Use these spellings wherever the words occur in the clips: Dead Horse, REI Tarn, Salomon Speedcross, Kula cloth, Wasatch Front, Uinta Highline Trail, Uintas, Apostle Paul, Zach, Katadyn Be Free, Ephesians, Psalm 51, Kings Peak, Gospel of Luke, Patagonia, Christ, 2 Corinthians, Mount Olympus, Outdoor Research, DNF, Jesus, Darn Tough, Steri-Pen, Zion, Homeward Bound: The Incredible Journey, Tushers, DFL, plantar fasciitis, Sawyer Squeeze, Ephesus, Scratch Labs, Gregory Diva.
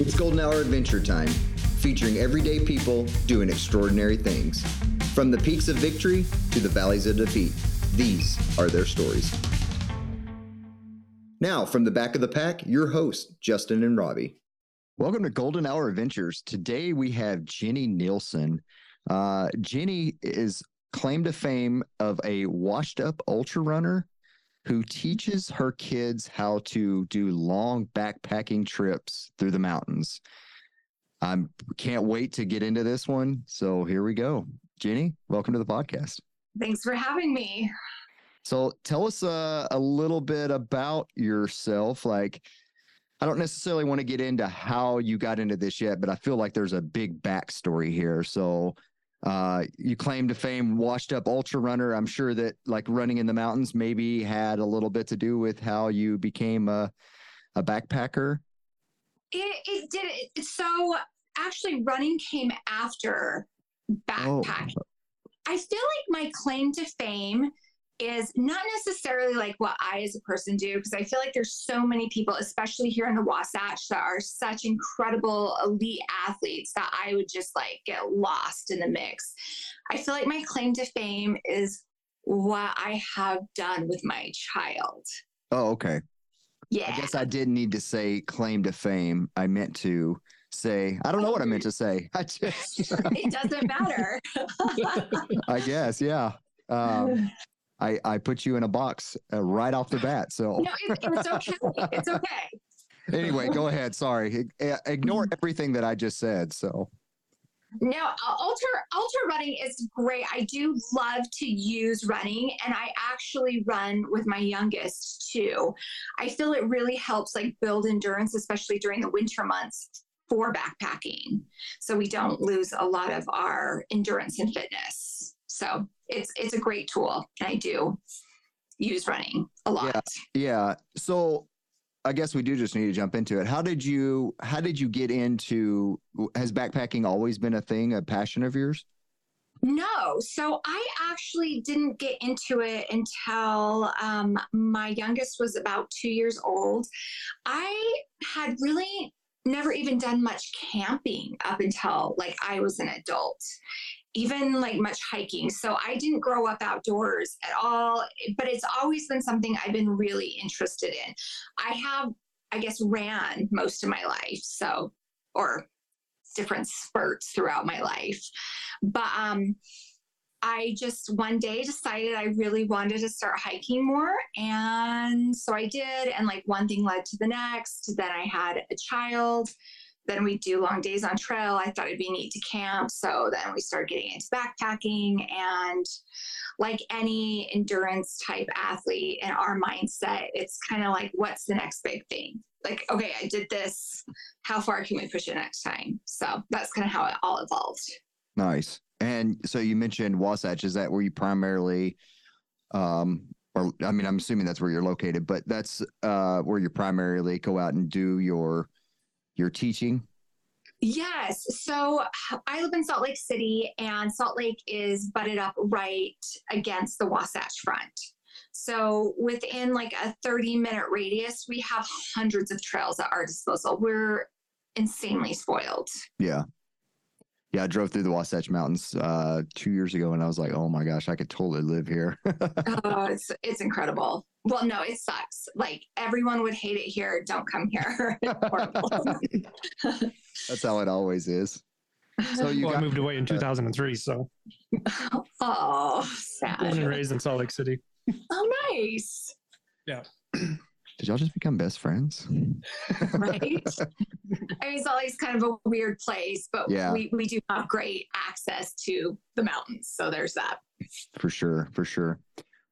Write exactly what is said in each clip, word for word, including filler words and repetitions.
It's Golden Hour Adventure Time, featuring everyday people doing extraordinary things. From the peaks of victory to the valleys of defeat, these are their stories. Now, from the back of the pack, your hosts, Justin and Robbie. Welcome to Golden Hour Adventures. Today we have Jenny Nielsen. Uh, Jenny is claim to fame of a washed-up ultra runner who teaches her kids how to do long backpacking trips through the mountains. I can't wait to get into this one. So here we go. Jenny, welcome to the podcast. Thanks for having me. So tell us uh, a little bit about yourself. Like, I don't necessarily want to get into how you got into this yet, but I feel like there's a big backstory here. So uh, you claim to fame, washed up ultra runner. I'm sure that like running in the mountains maybe had a little bit to do with how you became a, a backpacker. It, it did. It. So actually running came after backpacking. Oh. I feel like my claim to fame is not necessarily like what I as a person do, because I feel like there's so many people, especially here in the Wasatch, that are such incredible elite athletes that I would just like get lost in the mix. I feel like my claim to fame is what I have done with my child. Oh, okay. Yeah. I guess I didn't need to say claim to fame. I meant to say, I don't know what I meant to say. I just, it doesn't matter. I guess. Yeah. Um, I, I put you in a box uh, right off the bat. So no, it, it's okay. It's okay. Anyway, go ahead. Sorry. I, ignore everything that I just said. So no, ultra, ultra running is great. I do love to use running, and I actually run with my youngest too. I feel it really helps like build endurance, especially during the winter months for backpacking, so we don't lose a lot of our endurance and fitness. So it's it's a great tool, and I do use running a lot. Yeah, yeah. So I guess we do just need to jump into it. How did you how did you get into, has backpacking always been a thing, a passion of yours? No. So I actually didn't get into it until um, my youngest was about two years old. I had really never even done much camping up until like I was an adult, even like much hiking. So I didn't grow up outdoors at all, but it's always been something I've been really interested in. I have, I guess, ran most of my life, so, or different spurts throughout my life. But um, I just one day decided I really wanted to start hiking more. And so I did. And like one thing led to the next. Then I had a child. Then we do long days on trail. I thought it'd be neat to camp. So then we started getting into backpacking. And like any endurance type athlete in our mindset, it's kind of like, what's the next big thing? Like, okay, I did this. How far can we push it next time? So that's kind of how it all evolved. Nice. And so you mentioned Wasatch. Is that where you primarily, um, or I mean, I'm assuming that's where you're located, but that's uh, where you primarily go out and do your your teaching? Yes. So I live in Salt Lake City, and Salt Lake is butted up right against the Wasatch Front. So within like a thirty minute radius, we have hundreds of trails at our disposal. We're insanely spoiled. Yeah. Yeah, I drove through the Wasatch Mountains uh, two years ago, and I was like, oh my gosh, I could totally live here. Oh, it's it's incredible. Well, no, it sucks. Like, everyone would hate it here. Don't come here. It's horrible. That's how it always is. So you well, got, I moved away in two thousand three, so. Oh, sad. Born and raised in Salt Lake City. Oh, nice. Yeah. Did y'all just become best friends? Right? I mean, Salt Lake's kind of a weird place, but yeah. we, we do have great access to the mountains. So there's that. For sure. For sure.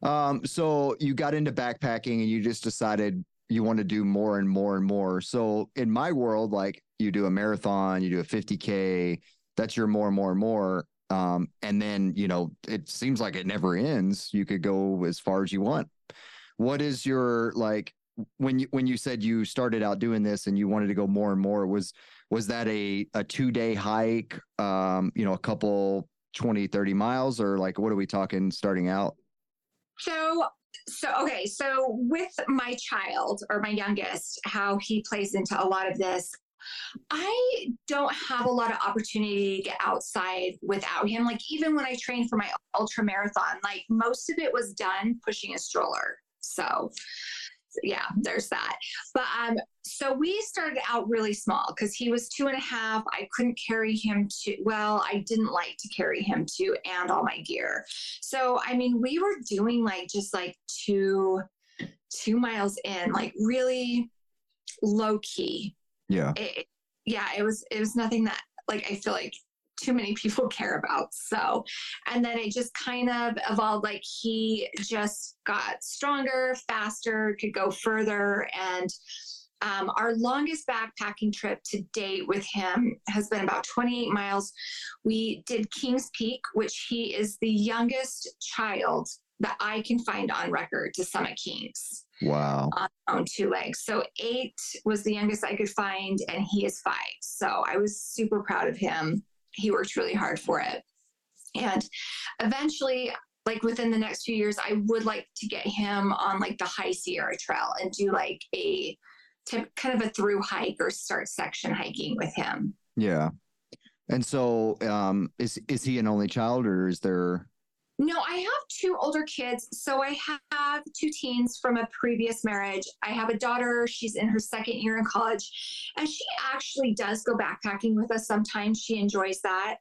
Um, so you got into backpacking, and you just decided you want to do more and more and more. So in my world, like you do a marathon, you do a fifty K, that's your more and more and more. Um, and then, you know, it seems like it never ends. You could go as far as you want. What is your, like, when you when you said you started out doing this and you wanted to go more and more, was was that a a two-day hike, um you know, a couple twenty, thirty miles, or like what are we talking starting out? So so okay, so with my child, or my youngest, how he plays into a lot of this, I don't have a lot of opportunity to get outside without him. Like, even when I trained for my ultra marathon, like most of it was done pushing a stroller. So yeah, there's that. But um, so we started out really small because he was two and a half. I couldn't carry him to, well, I didn't like to carry him to and all my gear. So, I mean, we were doing like, just like two, two miles in, like really low key. Yeah. It, yeah. It was, it was nothing that like, I feel like too many people care about. So, and then it just kind of evolved. Like he just got stronger, faster, could go further. And, um, our longest backpacking trip to date with him has been about twenty-eight miles. We did Kings Peak, which he is the youngest child that I can find on record to summit Kings. Wow. On, on two legs. So eight was the youngest I could find, and he is five. So I was super proud of him. He worked really hard for it. And eventually, like within the next few years, I would like to get him on like the High Sierra Trail and do like a tip, kind of a through hike or start section hiking with him. Yeah. And so um, is, is he an only child, or is there... No, I have two older kids. So I have two teens from a previous marriage. I have a daughter. She's in her second year in college, and she actually does go backpacking with us sometimes. She enjoys that.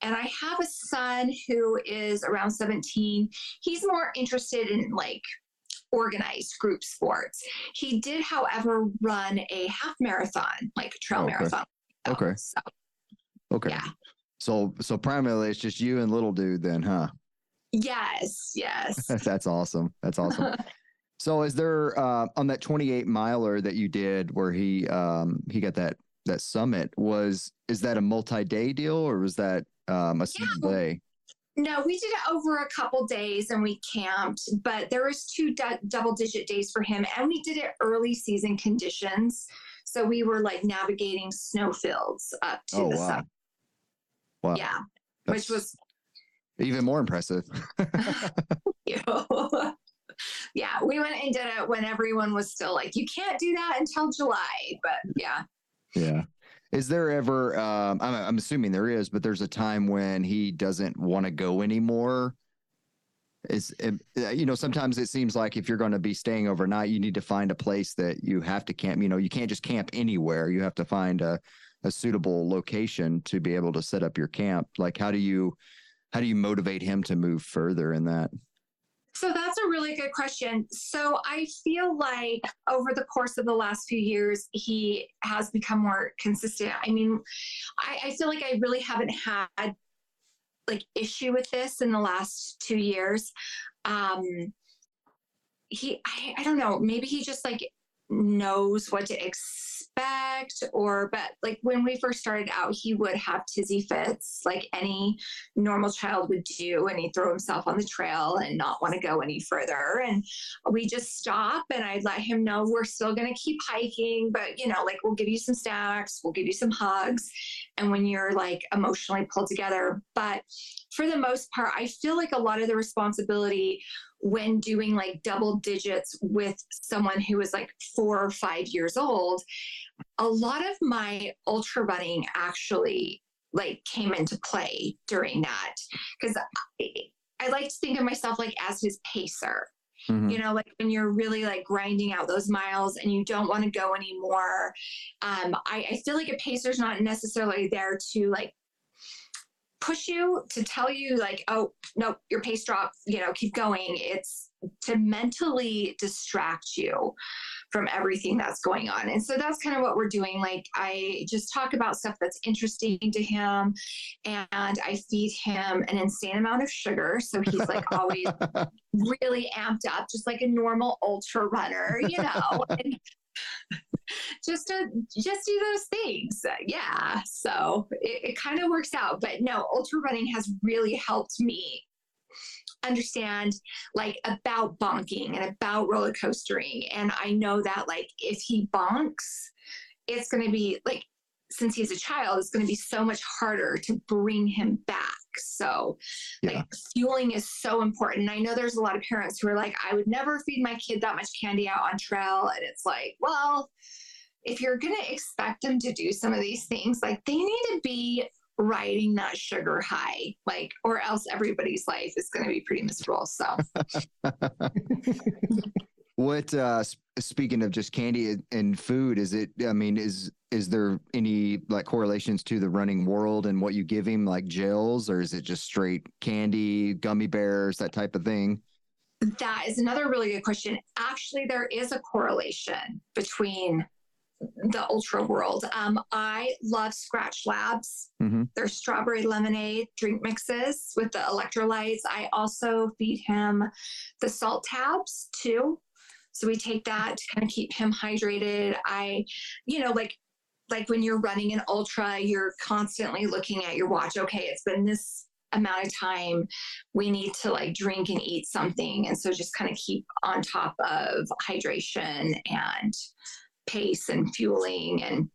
And I have a son who is around seventeen. He's more interested in like organized group sports. He did, however, run a half marathon, like a trail oh, okay. marathon. So, okay. So, okay. Yeah. So, so primarily it's just you and little dude then, huh? Yes. Yes. That's awesome. That's awesome. So is there, uh, on that twenty-eight miler that you did where he, um, he got that, that summit, was, is that a multi-day deal, or was that, um, a single yeah. day? No, we did it over a couple days and we camped, but there was two du- double digit days for him, and we did it early season conditions. So we were like navigating snowfields up to oh, the wow. summit. Wow. Yeah. That's... Which was even more impressive. Yeah, we went and did it when everyone was still like, you can't do that until July. But yeah. Yeah. Is there ever, um, I'm, I'm assuming there is, but there's a time when he doesn't want to go anymore? It's, it, you know, sometimes it seems like if you're going to be staying overnight, you need to find a place that you have to camp. You know, you can't just camp anywhere. You have to find a, a suitable location to be able to set up your camp. Like, how do you... How do you motivate him to move further in that? So that's a really good question. So I feel like over the course of the last few years, he has become more consistent. I mean, I, I feel like I really haven't had like issue with this in the last two years. Um, he, I, I don't know, maybe he just like knows what to expect, or but like when we first started out, he would have tizzy fits like any normal child would do, and he'd throw himself on the trail and not want to go any further, and we just stop, and I'd let him know we're still going to keep hiking, but you know, like we'll give you some snacks, we'll give you some hugs, and when you're like emotionally pulled together. But for the most part, I feel like a lot of the responsibility when doing like double digits with someone who was like four or five years old, a lot of my ultra running actually like came into play during that. Cause I, I like to think of myself like as his pacer, mm-hmm. you know, like when you're really like grinding out those miles and you don't want to go anymore. Um, I, I feel like a pacer's not necessarily there to like push you, to tell you like, oh, no, your pace drops, you know, keep going. It's to mentally distract you from everything that's going on. And so that's kind of what we're doing. Like I just talk about stuff that's interesting to him, and I feed him an insane amount of sugar. So he's like always really amped up, just like a normal ultra runner, you know, and just to just do those things. Yeah. So it, it kind of works out, but no, ultra running has really helped me understand like about bonking and about roller coastering. And I know that like, if he bonks, it's going to be like, since he's a child, it's going to be so much harder to bring him back. So yeah. like fueling is so important. I know there's a lot of parents who are like, I would never feed my kid that much candy out on trail. And it's like, well, if you're going to expect them to do some of these things, like they need to be riding that sugar high, like, or else everybody's life is going to be pretty miserable. So what, uh, sp- speaking of just candy and food, is it, I mean, is, is there any like correlations to the running world and what you give him, like gels, or is it just straight candy, gummy bears, that type of thing? That is another really good question. Actually, there is a correlation between the ultra world. Um, I love Scratch Labs. Mm-hmm. Their strawberry lemonade drink mixes with the electrolytes. I also feed him the salt tabs too. So we take that to kind of keep him hydrated. I, you know, like, like when you're running an ultra, you're constantly looking at your watch. Okay, it's been this amount of time, we need to like drink and eat something. And so just kind of keep on top of hydration and pace and fueling. And,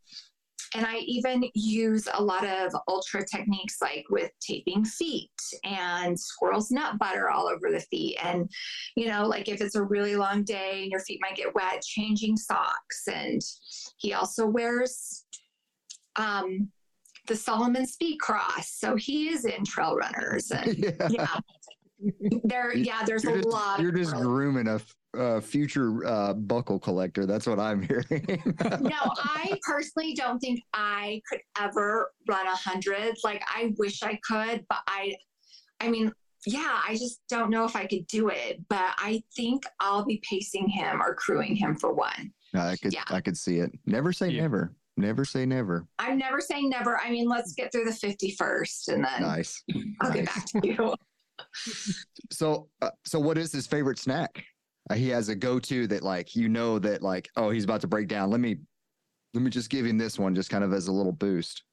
and I even use a lot of ultra techniques, like with taping feet and squirrel's nut butter all over the feet. And, you know, like if it's a really long day and your feet might get wet, changing socks. And he also wears, um, the Salomon Speedcross. So he is in trail runners, and yeah, yeah. there, yeah, there's you're a just, lot. You're just grooming a uh, future uh, buckle collector. That's what I'm hearing. No, I personally don't think I could ever run a hundred. Like I wish I could, but I, I mean, yeah, I just don't know if I could do it, but I think I'll be pacing him or crewing him for one. No, I could, yeah. I could see it. Never say yeah. never. Never say never. I'm never saying never. I mean, let's get through the fifty first, and then nice. I'll nice. get back to you. So, uh, so what is his favorite snack? Uh, he has a go-to that, like, you know, that like, oh, he's about to break down. Let me, let me just give him this one, just kind of as a little boost.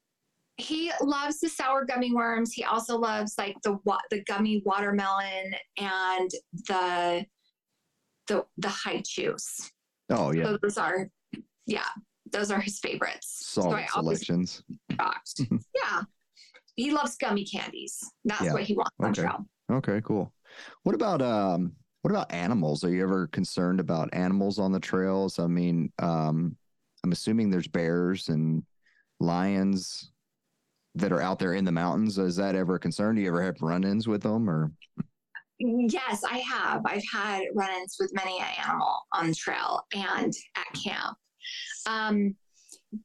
He loves the sour gummy worms. He also loves like the wa- the gummy watermelon and the the the high chews. Oh yeah, so those are yeah. Those are his favorites. Salt so selections. Yeah. He loves gummy candies. That's yeah. what he wants on okay. trail. Okay, cool. What about um what about animals? Are you ever concerned about animals on the trails? I mean, um I'm assuming there's bears and lions that are out there in the mountains. Is that ever a concern? Do you ever have run-ins with them, or? Yes, I have. I've had run-ins with many an animal on the trail and at camp. Um,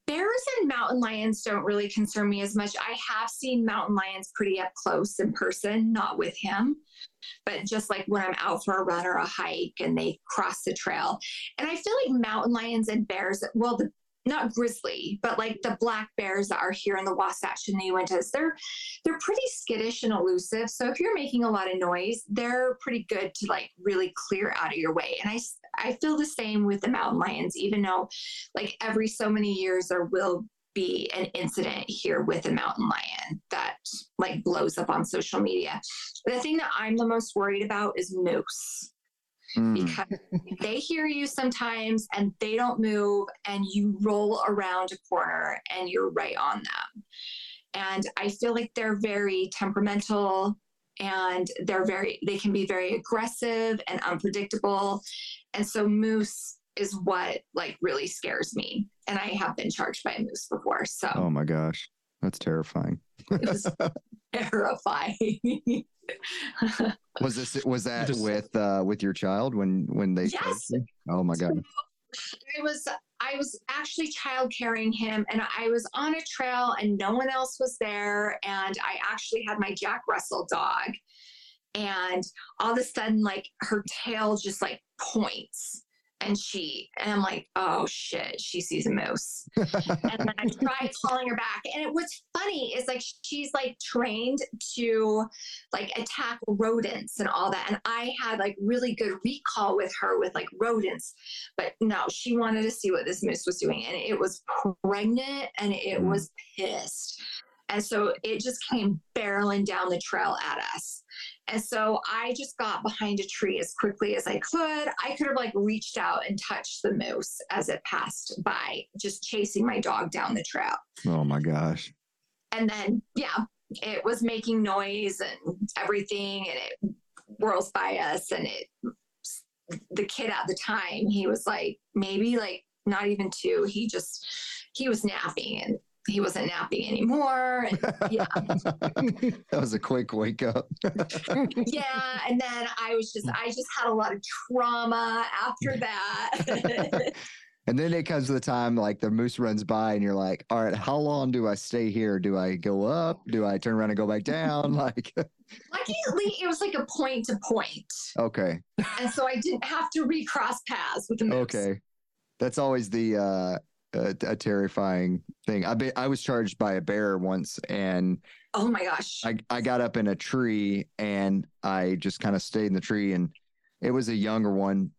bears and mountain lions don't really concern me as much. I have seen mountain lions pretty up close in person, not with him, but just like when I'm out for a run or a hike and they cross the trail. And I feel like mountain lions and bears, well, the, not grizzly, but like the black bears that are here in the Wasatch and the Uintas, they're, they're pretty skittish and elusive. So if you're making a lot of noise, they're pretty good to like really clear out of your way. And I, I feel the same with the mountain lions, even though like every so many years there will be an incident here with a mountain lion that like blows up on social media. But the thing that I'm the most worried about is moose. Mm. Because they hear you sometimes and they don't move, and you roll around a corner and you're right on them. And I feel like they're very temperamental, and they're very, they can be very aggressive and unpredictable. And so moose is what like really scares me. And I have been charged by a moose before. So, oh my gosh, that's terrifying. It was terrifying. was this was that Just, with uh with your child when when they yes oh my god so I was I was actually child carrying him, and I was on a trail and no one else was there, and I actually had my Jack Russell dog, and all of a sudden like her tail just like points. And she, and I'm like, oh shit, she sees a moose. And then I tried calling her back. And it, what's funny is like, she's like trained to like attack rodents and all that. And I had like really good recall with her with like rodents, but no, she wanted to see what this moose was doing. And it was pregnant, and it was pissed. And so it just came barreling down the trail at us. And so I just got behind a tree as quickly as I could. I could have like reached out and touched the moose as it passed by, just chasing my dog down the trail. Oh my gosh. And then, yeah, it was making noise and everything, and it whirls by us. And it, the kid at the time, he was like, maybe like not even two. He just, he was napping and he wasn't napping anymore. And yeah. That was a quick wake up. Yeah. And then I was just, I just had a lot of trauma after that. And then it comes to the time, like the moose runs by and you're like, all right, how long do I stay here? Do I go up? Do I turn around and go back down? Like, luckily it was like a point to point. Okay. And so I didn't have to recross paths with the moose. Okay. That's always the, uh, A, a terrifying thing. I be, I was charged by a bear once, and oh my gosh, I, I got up in a tree and I just kind of stayed in the tree, and it was a younger one,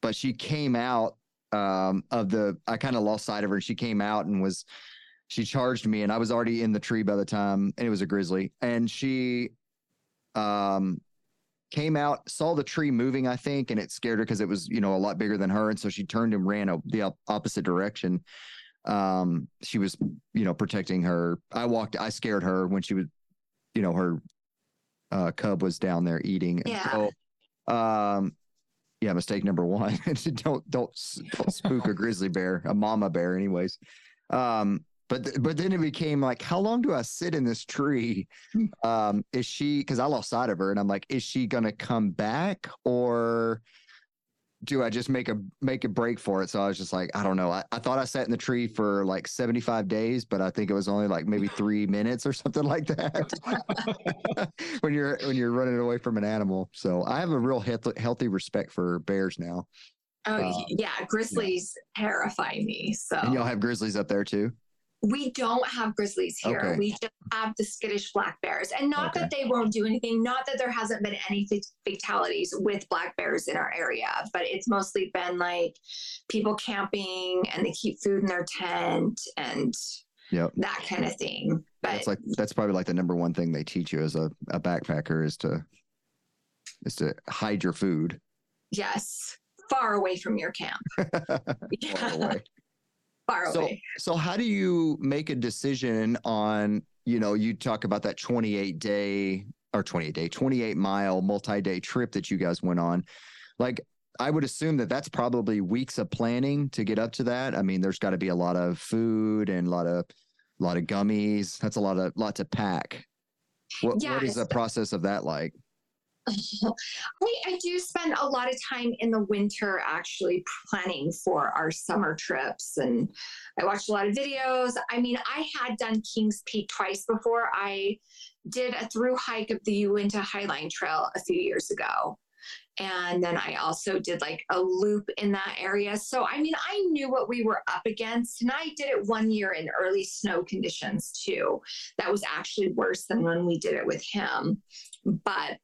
but she came out um, of the, I kind of lost sight of her. She came out and was, she charged me, and I was already in the tree by the time, and it was a grizzly, and she um, came out, saw the tree moving, I think, and it scared her because it was, you know, a lot bigger than her. And so she turned and ran o- the op- opposite direction. Um, she was, you know, protecting her. I walked, I scared her when she was, you know, her uh, cub was down there eating. Yeah. So, um, yeah, mistake number one. don't, don't spook a grizzly bear, a mama bear anyways. Um, But th- but then it became like, how long do I sit in this tree? Um, is she, because I lost sight of her, and I'm like, is she gonna come back, or do I just make a make a break for it? So I was just like, I don't know. I, I thought I sat in the tree for like seventy-five days, but I think it was only like maybe three minutes or something like that. when you're when you're running away from an animal. So I have a real he- healthy respect for bears now. Oh uh, yeah, grizzlies yeah. terrify me. So and y'all have grizzlies up there too? We don't have grizzlies here. Okay. We just have the skittish black bears. And not okay. that they won't do anything, not that there hasn't been any fatalities with black bears in our area, but it's mostly been like people camping and they keep food in their tent and yep. that kind of thing. But that's like, that's probably like the number one thing they teach you as a, a backpacker is to, is to hide your food. Yes. Far away from your camp. yeah. Far away. So, so how do you make a decision on, you know, you talk about that twenty-eight day or twenty-eight day, twenty-eight mile multi-day trip that you guys went on. Like, I would assume that that's probably weeks of planning to get up to that. I mean, there's got to be a lot of food and a lot of, a lot of gummies. That's a lot of, lot to pack. What, yeah, what is the process of that like? I, I do spend a lot of time in the winter actually planning for our summer trips, and I watched a lot of videos. I mean, I had done Kings Peak twice before. I did a through hike of the Uinta Highline Trail a few years ago, and then I also did like a loop in that area. So, I mean, I knew what we were up against, and I did it one year in early snow conditions too. That was actually worse than when we did it with him, but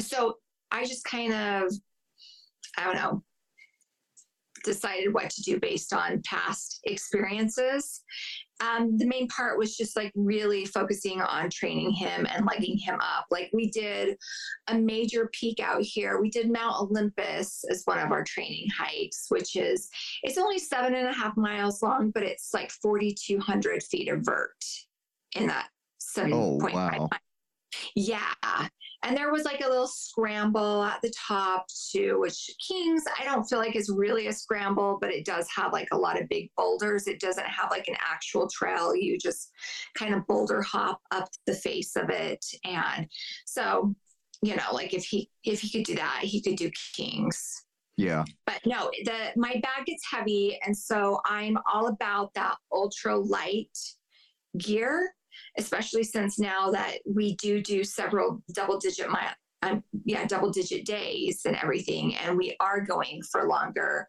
so I just kind of, I don't know, decided what to do based on past experiences. Um, the main part was just like really focusing on training him and legging him up. Like we did a major peak out here. We did Mount Olympus as one of our training hikes, which is, it's only seven and a half miles long, but it's like forty-two hundred feet of vert in that seven point five oh, wow. Yeah. And there was like a little scramble at the top too, which Kings, I don't feel like is really a scramble, but it does have like a lot of big boulders. It doesn't have like an actual trail. You just kind of boulder hop up the face of it. And so, you know, like if he, if he could do that, he could do Kings. Yeah. But no, the, my bag gets heavy. And so I'm all about that ultra light gear, especially since now that we do do several double digit mile, um, yeah, double digit days and everything, and we are going for longer,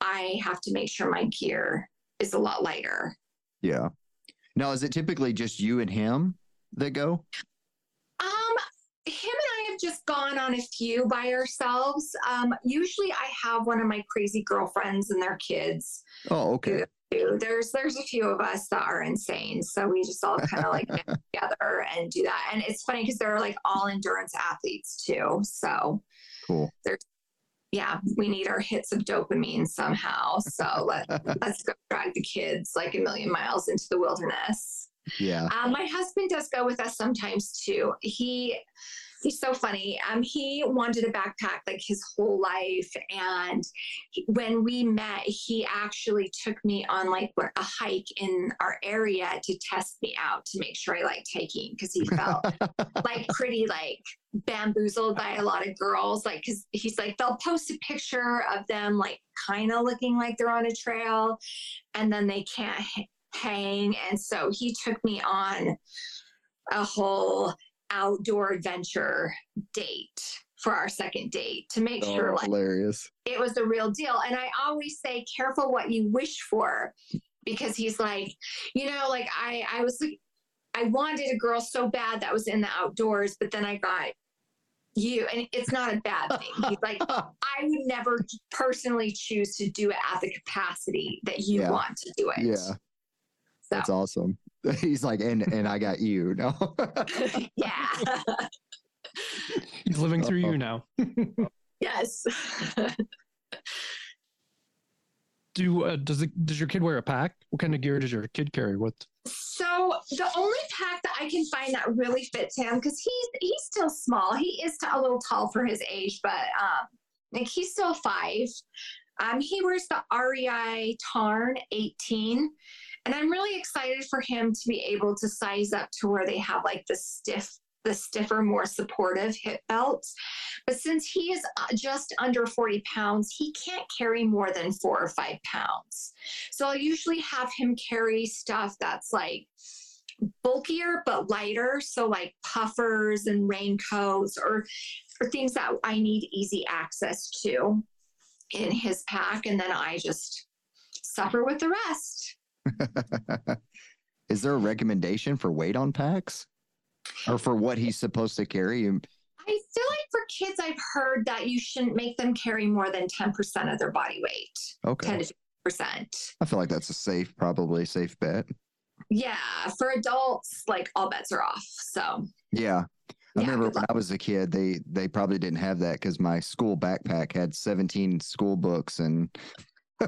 I have to make sure my gear is a lot lighter. Yeah. Now, is it typically just you and him that go? Um, him and I have just gone on a few by ourselves. Um, usually I have one of my crazy girlfriends and their kids. Oh, okay. Who- There's there's a few of us that are insane, so we just all kind of like get together and do that. And it's funny because they're like all endurance athletes too. So cool. There's yeah, we need our hits of dopamine somehow. So let let's go drag the kids like a million miles into the wilderness. Yeah. Um, my husband does go with us sometimes too. He he's so funny. Um, he wanted a backpack like his whole life. And he, when we met, he actually took me on like a hike in our area to test me out to make sure I liked hiking. Cause he felt like pretty like bamboozled by a lot of girls. Like, cause he's like, they'll post a picture of them, like kind of looking like they're on a trail and then they can't h- hang. And so he took me on a whole outdoor adventure date for our second date to make oh, sure like hilarious. It was the real deal. And I always say, careful what you wish for, because he's like, you know, like I, I was like, I wanted a girl so bad that was in the outdoors, but then I got you, and it's not a bad thing. He's like, I would never personally choose to do it at the capacity that you yeah. want to do it. Yeah. So. That's awesome. He's like, and and I got you. No. Yeah. He's living through Uh-oh. you now. Yes. Do uh, does it, does your kid wear a pack? What kind of gear does your kid carry? What? So the only pack that I can find that really fits him, because he's he's still small. He is a little tall for his age, but um, like he's still five. Um, he wears the R E I Tarn eighteen. And I'm really excited for him to be able to size up to where they have like the stiff, the stiffer, more supportive hip belts. But since he is just under forty pounds, he can't carry more than four or five pounds. So I'll usually have him carry stuff that's like bulkier, but lighter. So like puffers and raincoats or, or things that I need easy access to in his pack. And then I just suffer with the rest. Is there a recommendation for weight on packs or for what he's supposed to carry? I feel like for kids, I've heard that you shouldn't make them carry more than ten percent of their body weight. Okay. ten to fifteen percent. I feel like that's a safe, probably safe bet. Yeah. For adults, like all bets are off. So yeah. I yeah, remember when I was a kid, they, they probably didn't have that because my school backpack had seventeen school books and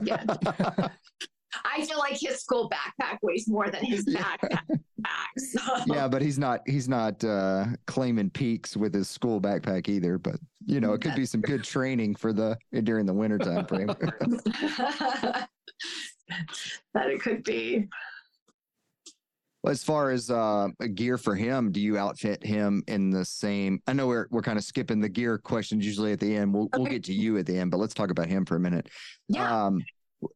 yeah. I feel like his school backpack weighs more than his backpack. So. Yeah, but he's not he's not uh, claiming peaks with his school backpack either. But, you know, it could be some good training for the during the winter time frame. That it could be. Well, as far as uh, gear for him, do you outfit him in the same? I know we're we're kind of skipping the gear questions usually at the end. We'll okay. we'll get to you at the end, but let's talk about him for a minute. Yeah. Um,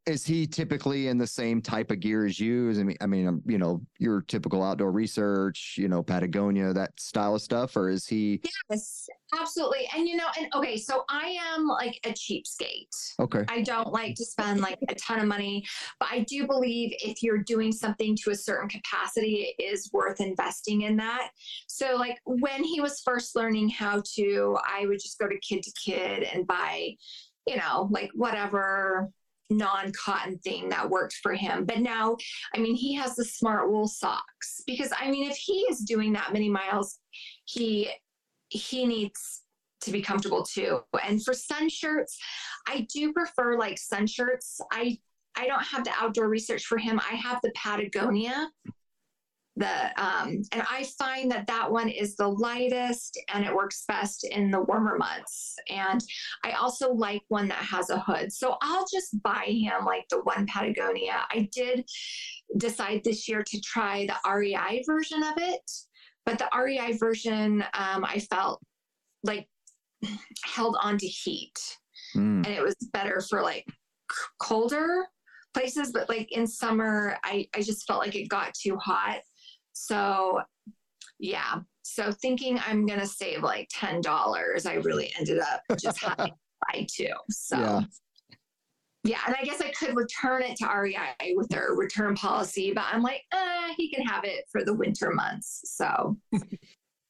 Is he typically in the same type of gear as you? I mean, I mean, you know, your typical outdoor research, you know, Patagonia, that style of stuff, or is he? Yes, absolutely. And, you know, and okay, so I am like a cheapskate. Okay. I don't like to spend like a ton of money, but I do believe if you're doing something to a certain capacity, it is worth investing in that. So like when he was first learning how to, I would just go to kid to kid and buy, you know, like whatever non-cotton thing that worked for him. But now, I mean, he has the smart wool socks because, I mean, if he is doing that many miles, he he needs to be comfortable too. And for sun shirts, I do prefer like sun shirts. I, I don't have the outdoor research for him. I have the Patagonia. The um, and I find that that one is the lightest and it works best in the warmer months. And I also like one that has a hood. So I'll just buy him like the one Patagonia. I did decide this year to try the R E I version of it, but the R E I version um, I felt like held on to heat mm. and it was better for like c- colder places. But like in summer, I, I just felt like it got too hot. So, yeah. So thinking I'm going to save like ten dollars, I really ended up just having to buy two. So, yeah. yeah. And I guess I could return it to R E I with their return policy, but I'm like, eh, he can have it for the winter months. So.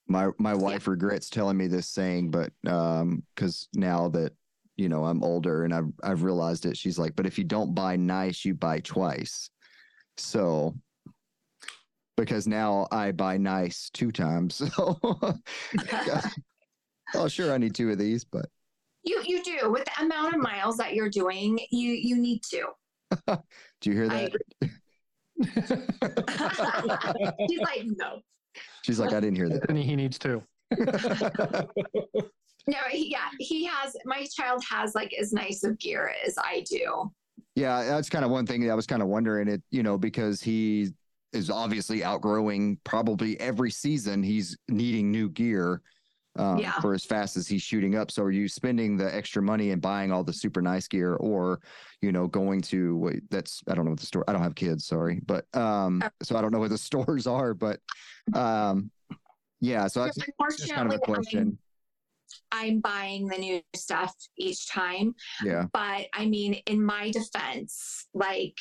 My my wife yeah. regrets telling me this saying, but um, because now that, you know, I'm older and I've, I've realized it, she's like, but if you don't buy nice, you buy twice. So. Because now I buy nice two times. So, oh, sure, I need two of these, but you you do with the amount of miles that you're doing, you you need to. Do you hear that? She's like, no. She's like, I didn't hear that. He needs two. No, he, yeah, he has, my child has like as nice of gear as I do. Yeah, that's kind of one thing I was kind of wondering it, you know, because he is obviously outgrowing probably every season. He's needing new gear um, yeah. for as fast as he's shooting up. So are you spending the extra money and buying all the super nice gear, or, you know, going to wait, that's, I don't know what the store, I don't have kids, sorry. But um, so I don't know what the stores are, but um, yeah, so that's, that's kind of a question. I'm buying the new stuff each time. Yeah. But I mean, in my defense, like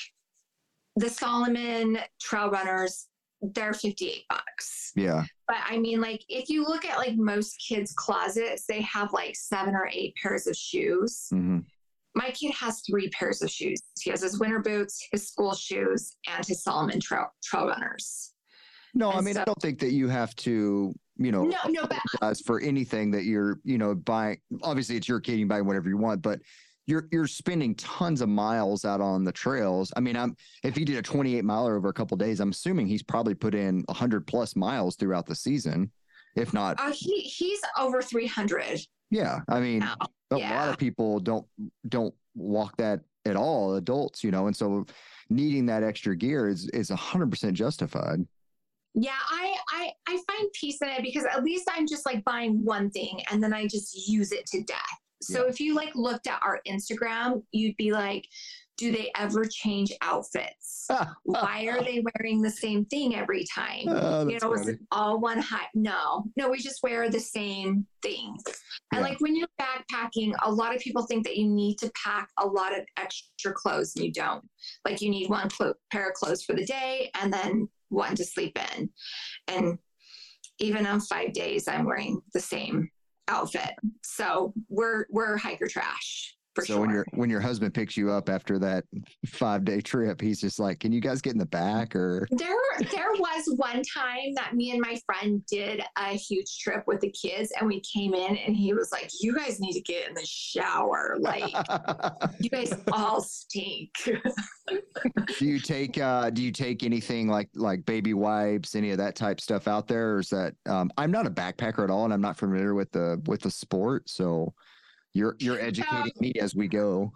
the Salomon trail runners, they're fifty-eight bucks. Yeah. But I mean, like, if you look at like most kids' closets, they have like seven or eight pairs of shoes. Mm-hmm. My kid has three pairs of shoes. He has his winter boots, his school shoes, and his Salomon trail, trail runners. No, and I mean, so- I don't think that you have to, you know, no, no, but- for anything that you're, you know, buying, obviously it's your kid, you buy whatever you want, but you're, you're spending tons of miles out on the trails. I mean, I'm, if he did a twenty-eight miler over a couple of days, I'm assuming he's probably put in a hundred plus miles throughout the season. If not, uh, he he's over three hundred. Yeah. I mean, now. a yeah. lot of people don't, don't walk that at all, adults, you know? And so needing that extra gear is, is a hundred percent justified. Yeah, I, I I find peace in it because at least I'm just like buying one thing and then I just use it to death. So yeah. if you like looked at our Instagram, you'd be like, do they ever change outfits? Why are they wearing the same thing every time? Oh, you know, funny. It's all one high. No, no, we just wear the same thing. And yeah. like when you're backpacking, a lot of people think that you need to pack a lot of extra clothes and you don't. Like you need one clo- pair of clothes for the day and then one to sleep in. And even on five days, I'm wearing the same outfit. So we're, we're hiker trash. For so sure. when your, when your husband picks you up after that five day trip, he's just like, can you guys get in the back? Or there, there was one time that me and my friend did a huge trip with the kids and we came in and he was like, you guys need to get in the shower. Like you guys all stink. Do you take, uh, do you take anything like, like baby wipes, any of that type stuff out there? Or is that, um, I'm not a backpacker at all and I'm not familiar with the, with the sport. So You're you're educating um, me as we go.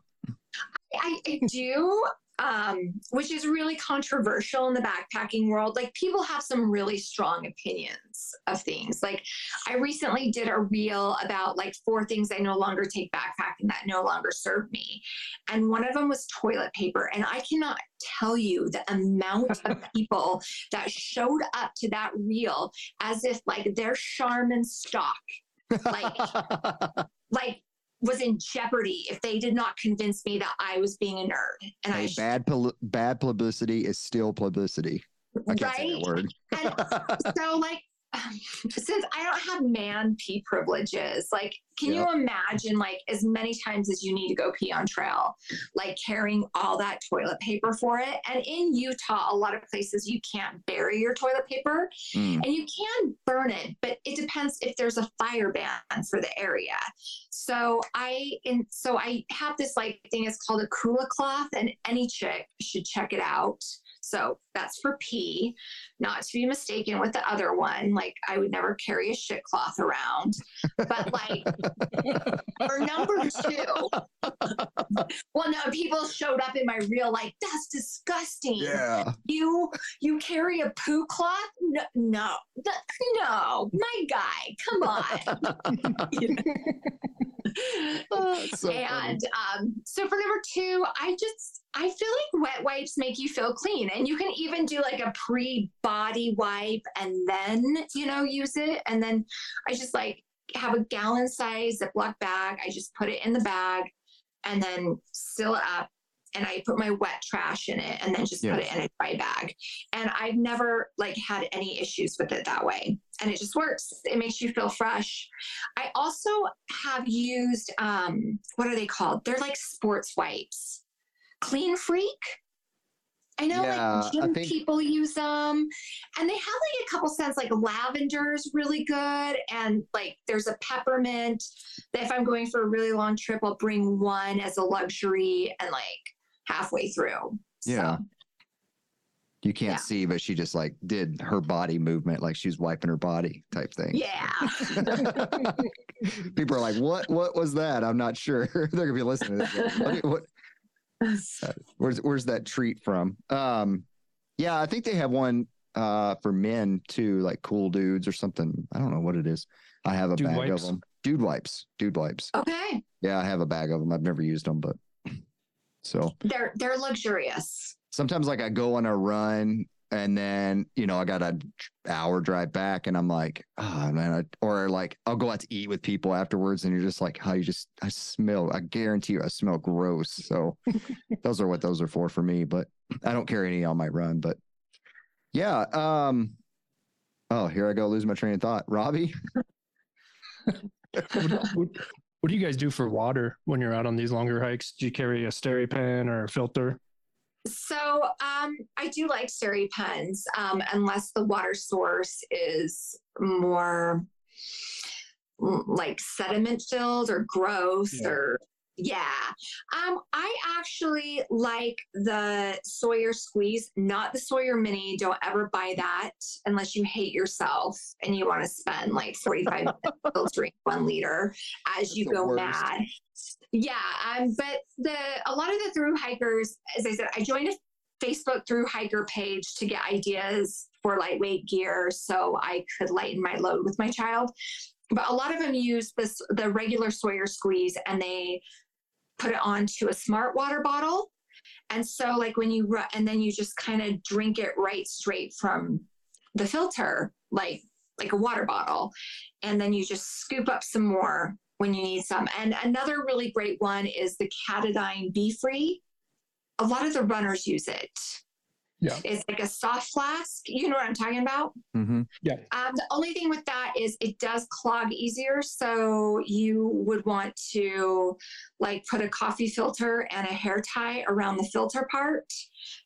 I, I do, um, which is really controversial in the backpacking world. Like people have some really strong opinions of things. Like I recently did a reel about like four things I no longer take backpacking that no longer serve me. And one of them was toilet paper. And I cannot tell you the amount of people that showed up to that reel as if like their Charmin stock, like, like, was in jeopardy if they did not convince me that I was being a nerd. And hey, I sh- bad pl- bad publicity is still publicity. I can't say that word. And so like, um, since I don't have man pee privileges, like, can yep. you imagine like as many times as you need to go pee on trail, like carrying all that toilet paper for it? And in Utah, a lot of places you can't bury your toilet paper mm. and you can burn it, but it depends if there's a fire ban for the area. So I, and so I have this like thing, it's called a Kula cloth and any chick should check it out. So that's for pee, not to be mistaken with the other one. Like I would never carry a shit cloth around, but like for number two, well, no, people showed up in my reel like, that's disgusting. Yeah. You, you carry a poo cloth? No, no, no, my guy, come on. Oh, so and um, so for number two, I just, I feel like wet wipes make you feel clean and you can even do like a pre-body wipe and then, you know, use it. And then I just like have a gallon size Ziploc bag. I just put it in the bag and then seal it up and I put my wet trash in it and then just yes. put it in a dry bag. And I've never like had any issues with it that way. And it just works. It makes you feel fresh. I also have used, um, what are they called? They're like sports wipes. Clean Freak. I know yeah, like gym I think... people use them and they have like a couple scents, like lavender is really good. And like, there's a peppermint that if I'm going for a really long trip, I'll bring one as a luxury and like halfway through. Yeah. So. You can't yeah. see, but she just like did her body movement, like she's wiping her body type thing. Yeah. People are like, what, what was that? I'm not sure. They're going to be listening to this. What, what, uh, where's, where's that treat from? Um, yeah, I think they have one uh, for men too, like Cool Dudes or something. I don't know what it is. I have a Dude bag wipes. of them. Dude wipes. Dude wipes. Okay. Yeah, I have a bag of them. I've never used them, but so. They're, they're luxurious. Sometimes like I go on a run and then, you know, I got an hour drive back and I'm like, oh man, I, or like I'll go out to eat with people afterwards and you're just like, how oh, you just, I smell, I guarantee you I smell gross. So those are what those are for for me, but I don't carry any on my run, but yeah. Um, oh, here I go. Losing my train of thought. Robbie? what, what, what do you guys do for water when you're out on these longer hikes? Do you carry a Steri-Pen or a filter? So um, I do like Steri-Pens, um, unless the water source is more like sediment filled or gross yeah. or yeah. Um, I actually like the Sawyer Squeeze, not the Sawyer Mini. Don't ever buy that unless you hate yourself and you want to spend like forty-five minutes filtering one liter as That's you go worst. mad. Yeah, um, but the a lot of the through hikers, as I said, I joined a Facebook through hiker page to get ideas for lightweight gear so I could lighten my load with my child. But a lot of them use this the regular Sawyer Squeeze and they put it onto a smart water bottle. And so like when you run, and then you just kind of drink it right straight from the filter, like like a water bottle. And then you just scoop up some more when you need some. And another really great one is the Katadyn Be Free. A lot of the runners use it. Yeah. It's like a soft flask. You know what I'm talking about? Mm-hmm. Yeah. Um, the only thing with that is it does clog easier. So you would want to like put a coffee filter and a hair tie around the filter part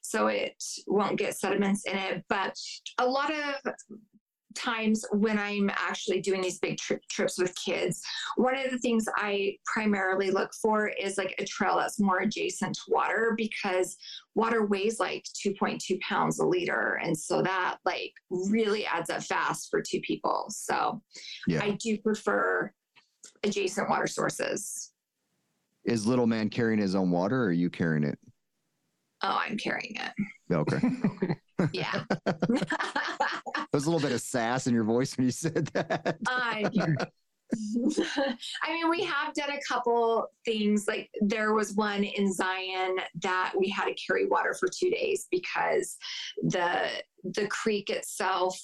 so it won't get sediments in it. But a lot of times when I'm actually doing these big tri- trips with kids, one of the things I primarily look for is like a trail that's more adjacent to water, because water weighs like two point two pounds a liter. And so that like really adds up fast for two people. So yeah. I do prefer adjacent water sources. Is little man carrying his own water or are you carrying it? Oh, I'm carrying it. Okay. Yeah. There's a little bit of sass in your voice when you said that. I I mean, we have done a couple things. Like there was one in Zion that we had to carry water for two days because the the creek itself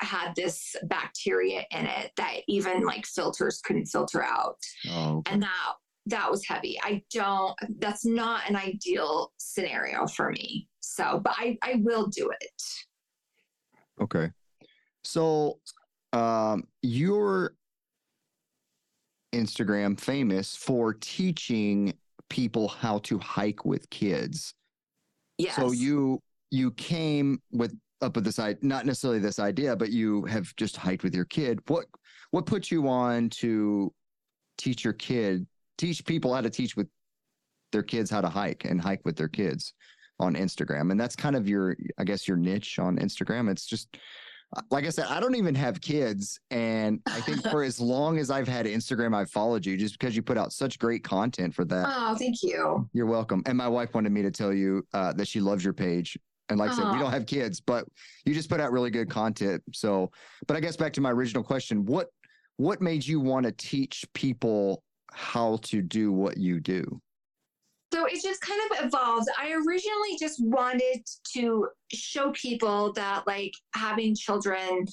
had this bacteria in it that even like filters couldn't filter out. Oh, okay. And that that was heavy. I don't, that's not an ideal scenario for me. So, but I, I will do it. Okay. So, um, you're Instagram famous for teaching people how to hike with kids. Yes. So you, you came with up with this, not necessarily this idea, but you have just hiked with your kid. What, what put you on to teach your kid, teach people how to teach with their kids, how to hike and hike with their kids on Instagram? And that's kind of your, I guess, your niche on Instagram. It's just, like I said, I don't even have kids. And I think for as long as I've had Instagram, I've followed you just because you put out such great content for that. Oh, thank you. You're welcome. And my wife wanted me to tell you uh, that she loves your page. And like uh-huh. I said, we don't have kids, but you just put out really good content. So, but I guess back to my original question, what, what made you want to teach people how to do what you do? So it just kind of evolved. I originally just wanted to show people that like having children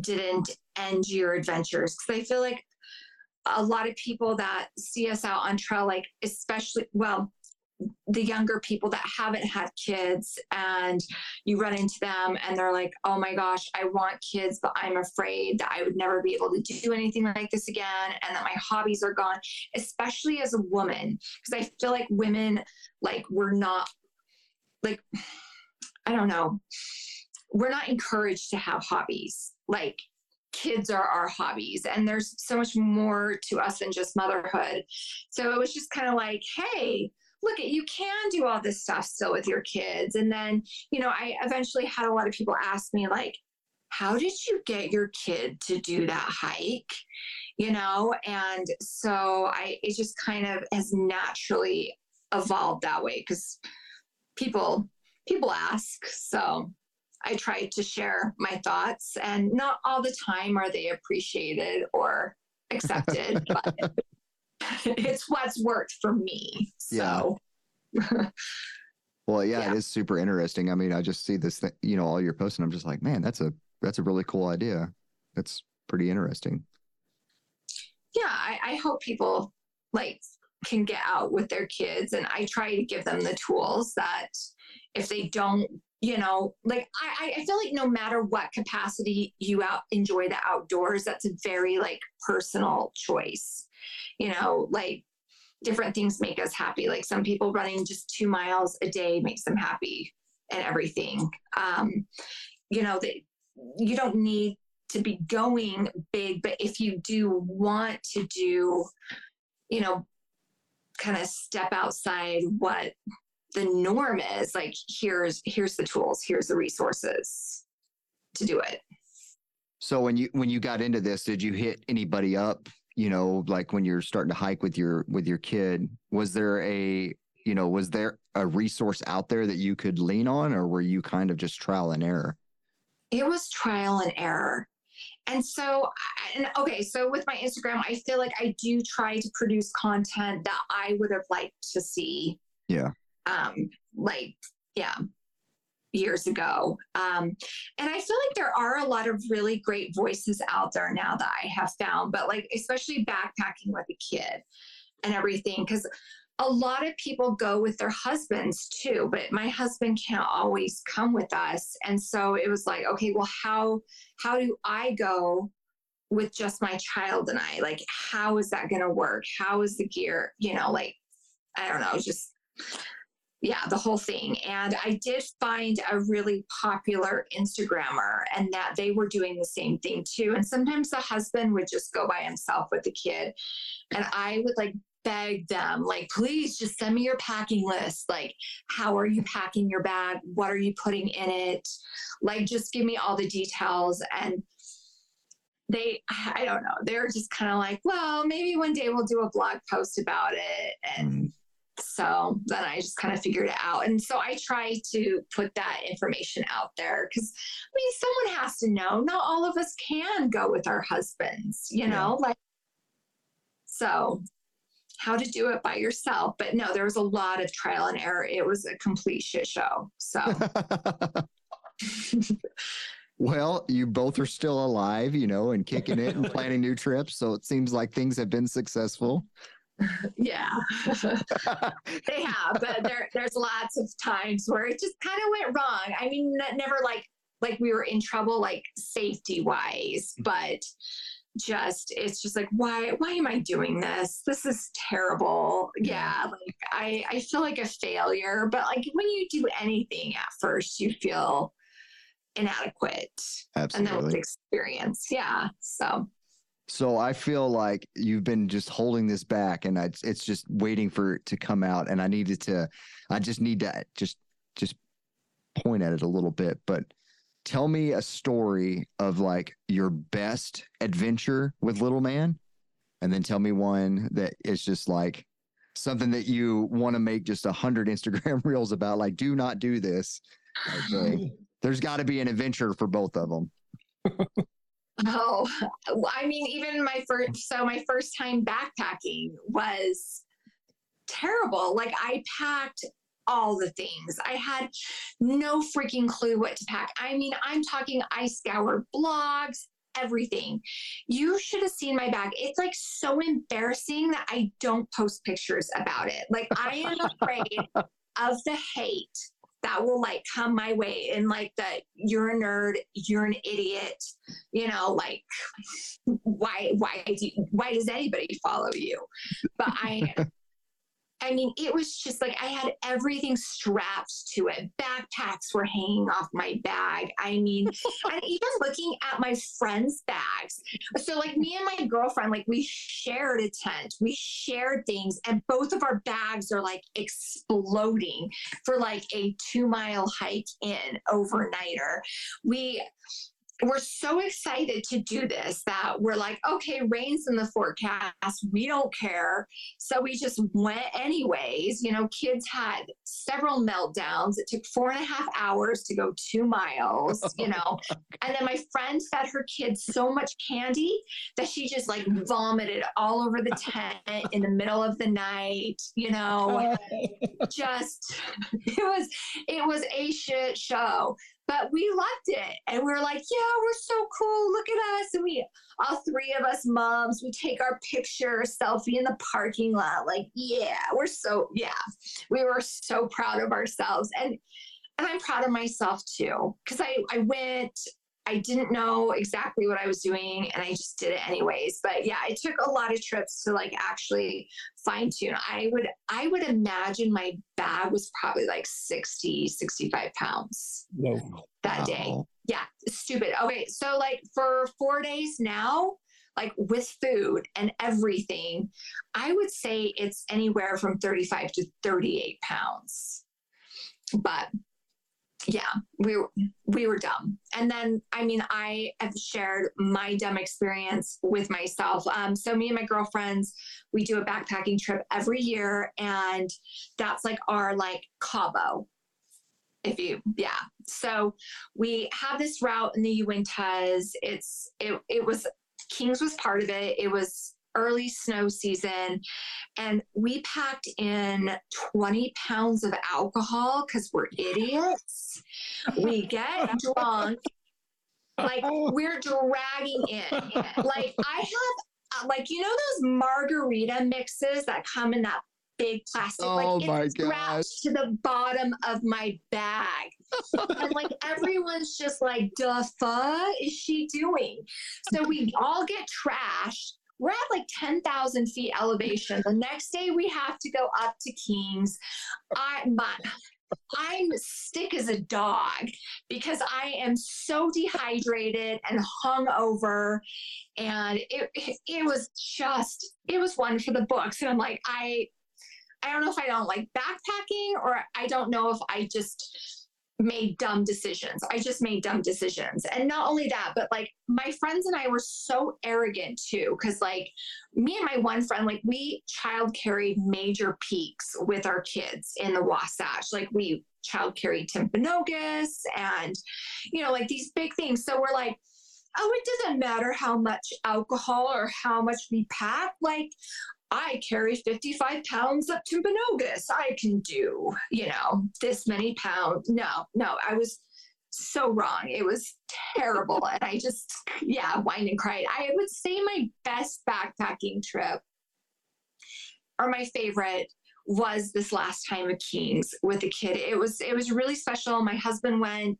didn't end your adventures. Because I feel like a lot of people that see us out on trail, like especially, well, the younger people that haven't had kids, and you run into them and they're like, oh my gosh, I want kids, but I'm afraid that I would never be able to do anything like this again. And that my hobbies are gone, especially as a woman. Cause I feel like women, like we're not like, I don't know. We're not encouraged to have hobbies. Like kids are our hobbies and there's so much more to us than just motherhood. So it was just kind of like, hey, look, you can do all this stuff still with your kids. And then, you know, I eventually had a lot of people ask me, like, how did you get your kid to do that hike? You know? And so I, it just kind of has naturally evolved that way, because people, people ask. So I try to share my thoughts, and not all the time are they appreciated or accepted, but it's what's worked for me. So. Yeah. Well, yeah, yeah, it is super interesting. I mean, I just see this thing, you know, all your posts, and I'm just like, man, that's a, that's a really cool idea. That's pretty interesting. Yeah. I, I hope people like can get out with their kids, and I try to give them the tools that if they don't, you know, like I, I feel like no matter what capacity you out enjoy the outdoors, that's a very like personal choice, you know, like different things make us happy. Like some people running just two miles a day makes them happy and everything. Um, you know, that you don't need to be going big, but if you do want to do, you know, kind of step outside what the norm is, like, here's, here's the tools, here's the resources to do it. So when you, when you got into this, did you hit anybody up, you know, like when you're starting to hike with your, with your kid, was there a, you know, was there a resource out there that you could lean on, or were you kind of just trial and error? It was trial and error. And so, and okay, so with my Instagram, I feel like I do try to produce content that I would have liked to see. Yeah. Um, like, yeah, years ago. Um, and I feel like there are a lot of really great voices out there now that I have found, but like, especially backpacking with a kid and everything. 'Cause a lot of people go with their husbands too, but my husband can't always come with us. And so it was like, okay, well, how, how do I go with just my child and I, like, how is that going to work? How is the gear, you know, like, I don't know, just, yeah, the whole thing. And I did find a really popular Instagrammer, and that they were doing the same thing too. And sometimes the husband would just go by himself with the kid, and I would like beg them, like, please just send me your packing list. Like, how are you packing your bag? What are you putting in it? Like, just give me all the details. And they, I don't know, they're just kind of like, well, maybe one day we'll do a blog post about it. And so then I just kind of figured it out. And so I try to put that information out there, because I mean, someone has to know. Not all of us can go with our husbands, you know, yeah. like, so how to do it by yourself. But no, there was a lot of trial and error. It was a complete shit show. So, well, you both are still alive, you know, and kicking it and planning new trips. So it seems like things have been successful. Yeah, they have, but there, there's lots of times where it just kind of went wrong. I mean, that never like, like we were in trouble, like safety wise, but just, it's just like, why, why am I doing this? This is terrible. Yeah. Like I, I feel like a failure, but like when you do anything at first, you feel inadequate. Absolutely. And that was experience. Yeah. So. So I feel like you've been just holding this back, and I, it's just waiting for it to come out. And I needed to, I just need to just, just point at it a little bit, but tell me a story of like your best adventure with little man. And then tell me one that is just like something that you want to make just a hundred Instagram reels about, like, do not do this. Okay. There's gotta be an adventure for both of them. Oh, I mean, even my first, so my first time backpacking was terrible. Like I packed all the things. I had no freaking clue what to pack. I mean, I'm talking, I scoured blogs, everything. You should have seen my bag. It's like so embarrassing that I don't post pictures about it. Like I am afraid of the hate that will like come my way, and like that you're a nerd, you're an idiot, you know, like why, why, do you, why does anybody follow you? But I, I mean, it was just like I had everything strapped to it. Backpacks were hanging off my bag. I mean, and even looking at my friends' bags. So like me and my girlfriend, like we shared a tent, we shared things, and both of our bags are like exploding for like a two mile hike in overnighter. We We're so excited to do this that we're like, okay, rain's in the forecast. We don't care. So we just went anyways. You know, kids had several meltdowns. It took four and a half hours to go two miles, you know. And then my friend fed her kids so much candy that she just like vomited all over the tent in the middle of the night, you know. Just, it was, it was a shit show. But we loved it. And we were like, yeah, we're so cool. Look at us. And we, all three of us moms, we take our picture, selfie in the parking lot. Like, yeah, we're so, yeah. We were so proud of ourselves. And and I'm proud of myself too. Because I, I went, I didn't know exactly what I was doing. And I just did it anyways. But yeah, I took a lot of trips to like actually fine tune. I would, I would imagine my bag was probably like sixty, sixty-five pounds no. that wow. day. Yeah. Stupid. Okay. So like for four days now, like with food and everything, I would say it's anywhere from thirty-five to thirty-eight pounds, but yeah, we were, we were dumb. And then, I mean, I have shared my dumb experience with myself. Um, so me and my girlfriends, we do a backpacking trip every year, and that's like our like Cabo. If you, yeah. So we have this route in the Uintas. It's, it, it was, Kings was part of it. It was early snow season, and we packed in twenty pounds of alcohol because we're idiots. We get drunk, like we're dragging it. Like I have, like, you know, those margarita mixes that come in that big plastic, like oh my it's scratched to the bottom of my bag. And like everyone's just like, the fuck is she doing? So we all get trashed. We're at like ten thousand feet elevation. The next day we have to go up to Kings. I, my, I'm sick as a dog because I am so dehydrated and hungover. And it, it was just, it was one for the books. And I'm like, I, I don't know if I don't like backpacking, or I don't know if I just made dumb decisions. I just made dumb decisions. And not only that, but like my friends and I were so arrogant too. Cause like me and my one friend, like we child carried major peaks with our kids in the Wasatch. Like we child carried Timpanogos and, you know, like these big things. So we're like, oh, it doesn't matter how much alcohol or how much we pack. Like I carry fifty-five pounds up to Timpanogos. I can do, you know, this many pounds. No, no, I was so wrong. It was terrible. And I just, yeah, whined and cried. I would say my best backpacking trip, or my favorite, was this last time at Kings with a kid. It was, it was really special. My husband went.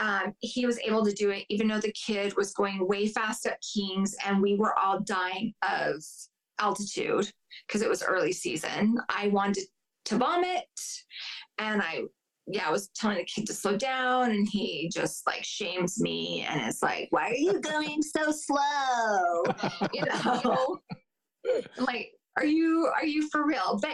Um, he was able to do it, even though the kid was going way fast up Kings, and we were all dying of altitude because it was early season. I wanted to vomit, and I, yeah, I was telling the kid to slow down, and he just like shames me, and it's like, why are you going so slow? You know, like, are you, are you for real? But,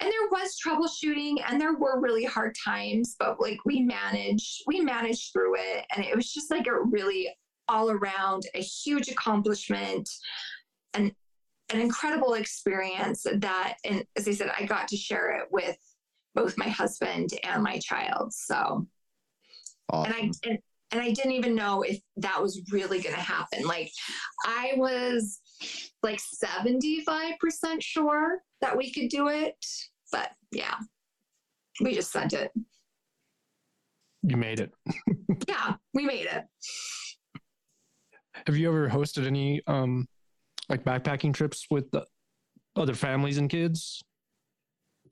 and there was troubleshooting, and there were really hard times, but like we managed, we managed through it. And it was just like a really all around a huge accomplishment, and an incredible experience that, and as I said, I got to share it with both my husband and my child. So, awesome. and I, and, and I didn't even know if that was really going to happen. Like I was like seventy-five percent sure that we could do it, but yeah, we just sent it. You made it. Yeah, we made it. Have you ever hosted any, um, like backpacking trips with the other families and kids?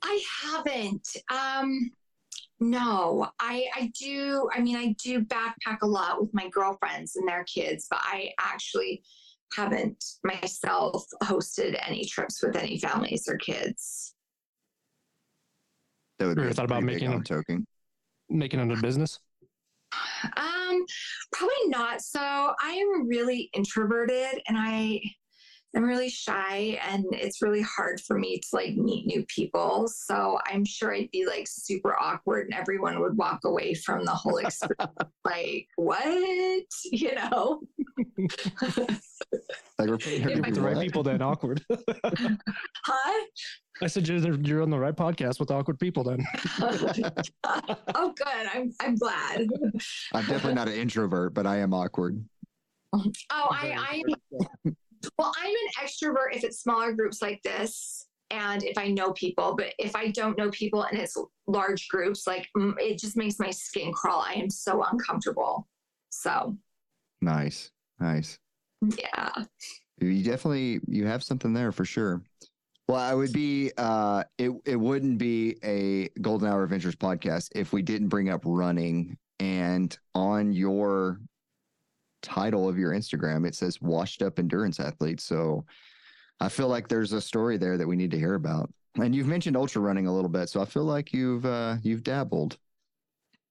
I haven't. Um, no, I, I do. I mean, I do backpack a lot with my girlfriends and their kids, but I actually haven't myself hosted any trips with any families or kids. That would be thought about making a token, making it a business. Um, probably not. So I am really introverted, and I am really shy, and it's really hard for me to like meet new people. So I'm sure I'd be like super awkward, and everyone would walk away from the whole experience like, what? You know? Like we're putting her with the right people, then awkward. Huh? I said you're on the right podcast with awkward people then. Oh, good. I'm I'm glad. I'm definitely not an introvert, but I am awkward. Oh, I, I well, I'm an extrovert if it's smaller groups like this and if I know people. But if I don't know people and it's large groups, like it just makes my skin crawl. I am so uncomfortable. So nice, nice. Yeah. You definitely you have something there for sure. Well, I would be, uh, it, it wouldn't be a Golden Hour Adventures podcast if we didn't bring up running. And on your title of your Instagram, it says washed up endurance athlete. So I feel like there's a story there that we need to hear about. And you've mentioned ultra running a little bit. So I feel like you've, uh, you've dabbled.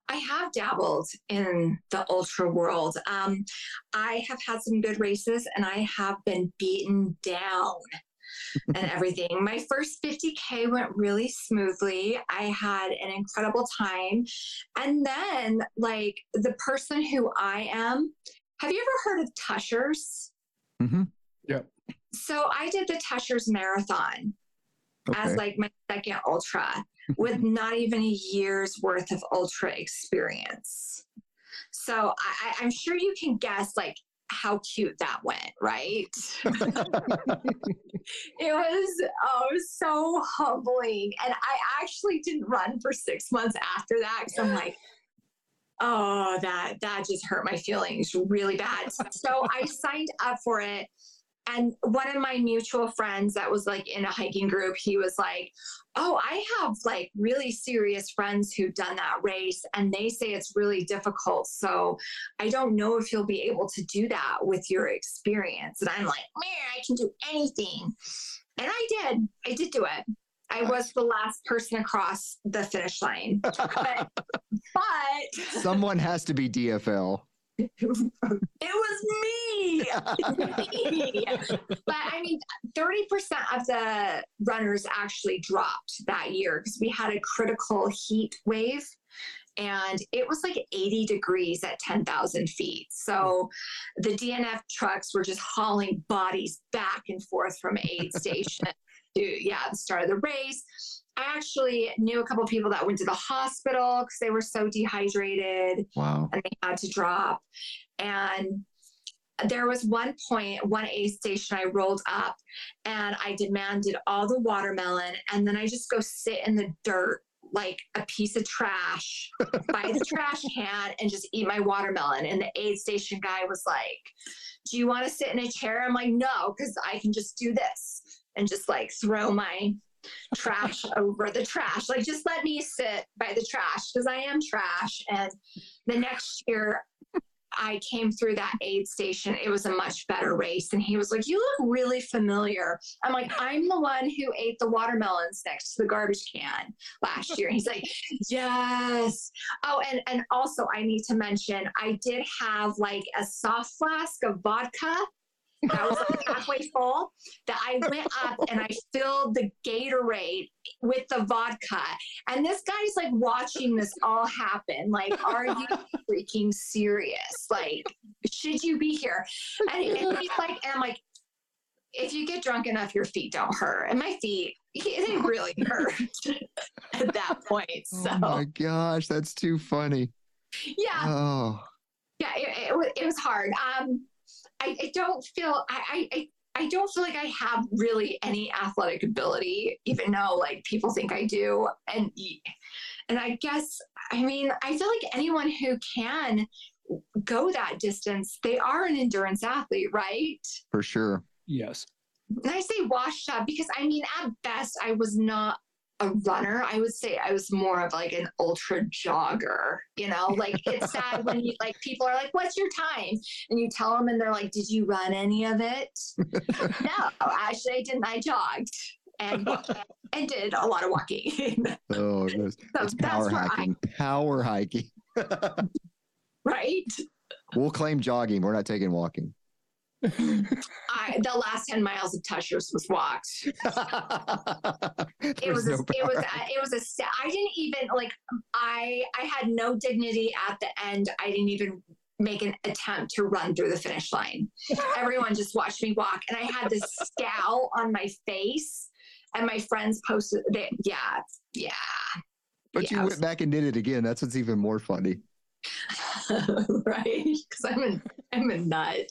I have dabbled in the ultra world. Um, I have had some good races and I have been beaten down. And everything. My first fifty K went really smoothly. I had an incredible time. And then, like, the person who I am, have you ever heard of Tushers? Mm-hmm. Yep. So I did the Tushers Marathon okay. as, like, my second ultra with not even a year's worth of ultra experience. So I, I'm sure you can guess, like, how cute that went, right? It was oh, it was so humbling. And I actually didn't run for six months after that because I'm like, oh, that that just hurt my feelings really bad. So I signed up for it. And one of my mutual friends that was like in a hiking group, he was like, oh, I have like really serious friends who've done that race and they say it's really difficult. So I don't know if you'll be able to do that with your experience. And I'm like, man, I can do anything. And I did, I did do it. I was the last person across the finish line, but, but someone has to be D F L. It was me. me. But I mean, thirty percent of the runners actually dropped that year because we had a critical heat wave and it was like eighty degrees at ten thousand feet. So the D N F trucks were just hauling bodies back and forth from aid station to, yeah, the start of the race. I actually knew a couple of people that went to the hospital because they were so dehydrated. Wow. And they had to drop. And there was one point, one aid station, I rolled up and I demanded all the watermelon. And then I just go sit in the dirt like a piece of trash by the trash can and just eat my watermelon. And the aid station guy was like, do you want to sit in a chair? I'm like, no, because I can just do this and just like throw my trash over the trash. Like, just let me sit by the trash because I am trash. And the next year I came through that aid station. It was a much better race. And he was like, you look really familiar. I'm like, I'm the one who ate the watermelons next to the garbage can last year. And he's like, yes. Oh, and, and also I need to mention, I did have like a soft flask of vodka that was like halfway full, that I went up and I filled the Gatorade with the vodka. And this guy's like watching this all happen. Like, are you freaking serious? Like, should you be here? And, and he's like, and I'm like, if you get drunk enough, your feet don't hurt. And my feet, they really hurt at that point. So. Oh my gosh, that's too funny. Yeah. Oh. Yeah, it, it, it was hard. Um, I, I don't feel I, I I don't feel like I have really any athletic ability, even though like people think I do. And and I guess I mean I feel like anyone who can go that distance, they are an endurance athlete, right? For sure. Yes. And I say washed up because I mean at best I was not a runner. I would say I was more of like an ultra jogger, you know, like it's sad when you like people are like, what's your time? And you tell them and they're like, did you run any of it? No, actually I didn't. I jogged. And and did a lot of walking. Oh, it was, so it's power hiking. I, power hiking. Right? We'll claim jogging. We're not taking walking. I, the last ten miles of Tushers was walked. it was, no a, it was, a, it was a, st- I didn't even like, I, I had no dignity at the end. I didn't even make an attempt to run through the finish line. Everyone just watched me walk. And I had this scowl on my face, and my friends posted that. Yeah. Yeah. But yeah, you went was, back and did it again. That's what's even more funny. Right? Because I'm a, I'm a nut.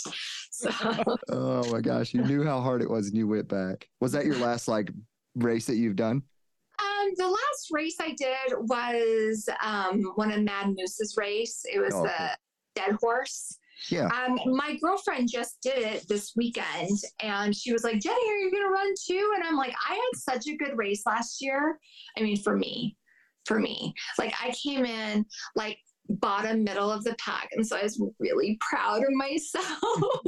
So. Oh my gosh, you knew how hard it was and you went back. Was that your last like race that you've done? Um, the last race I did was um, one of Mad Moose's race. It was oh, the okay. Dead Horse. Yeah. Um, my girlfriend just did it this weekend, and she was like, "Jenny, are you going to run too?" And I'm like, I had such a good race last year. I mean, for me, for me, like I came in like bottom middle of the pack, and so I was really proud of myself.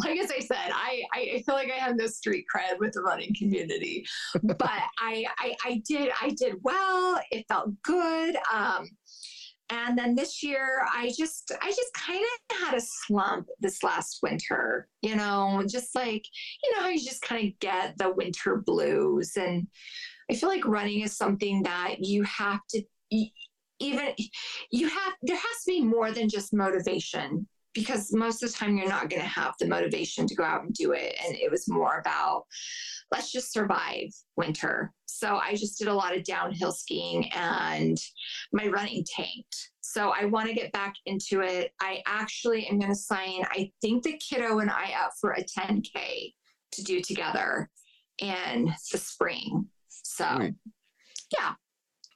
Like as I said, I, I feel like I have no street cred with the running community, but I, I I did I did well. It felt good. Um, and then this year, I just I just kind of had a slump this last winter. You know, just like you know how you just kind of get the winter blues, and I feel like running is something that you have to. Even you have, there has to be more than just motivation, because most of the time you're not going to have the motivation to go out and do it. And it was more about, let's just survive winter. So I just did a lot of downhill skiing, and my running tanked. So I want to get back into it. I actually am going to sign, I think the kiddo and I up for a ten K to do together in the spring. So right. Yeah.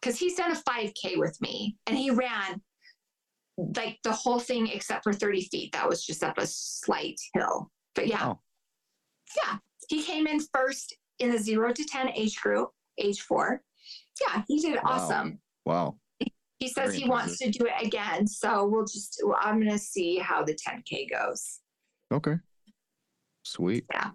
Because he's done a five K with me, and he ran like the whole thing except for thirty feet. That was just up a slight hill. But yeah, oh. yeah, he came in first in the zero to ten age group, age four. Yeah, he did wow. awesome. Wow. He says Very he impressive. Wants to do it again. So we'll just, well, I'm going to see how the ten K goes. Okay. Sweet. Yeah.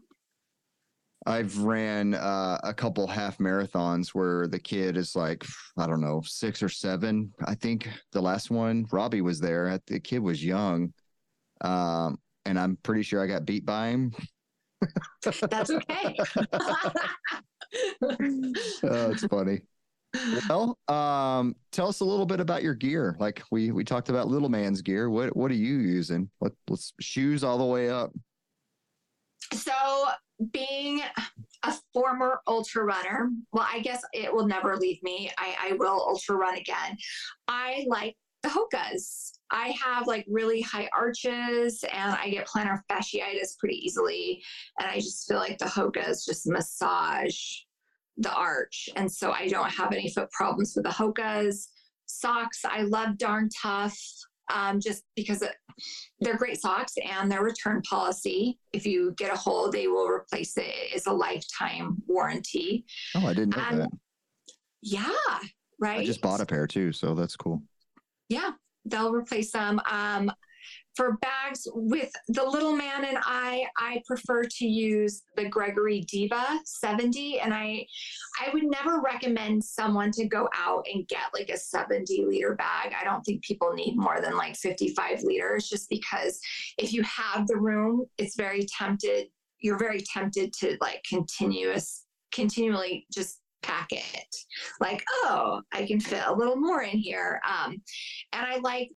I've ran uh, a couple half marathons where the kid is like, I don't know, six or seven. I think the last one, Robbie was there. The kid was young. Um, and I'm pretty sure I got beat by him. That's okay. Oh, it's funny. Well, um, tell us a little bit about your gear. Like we we talked about little man's gear. What what are you using? What, what's shoes all the way up? So being a former ultra runner, well, I guess it will never leave me. I, I will ultra run again. I like the Hokas. I have like really high arches, and I get plantar fasciitis pretty easily. And I just feel like the Hokas just massage the arch. And so I don't have any foot problems with the Hokas. Socks, I love Darn Tough. Um, just because it, they're great socks, and their return policy, if you get a hole, they will replace it. It's a lifetime warranty. Oh, I didn't know um, that. Yeah, right? I just bought a pair too, so that's cool. Yeah, they'll replace them. Um, for bags, with the little man and I, I prefer to use the Gregory Diva seventy, and I I would never recommend someone to go out and get like a seventy liter bag. I don't think people need more than like fifty-five liters, just because if you have the room, it's very tempted. You're very tempted to like continuous, continually just pack it. Like, oh, I can fit a little more in here. Um, and I like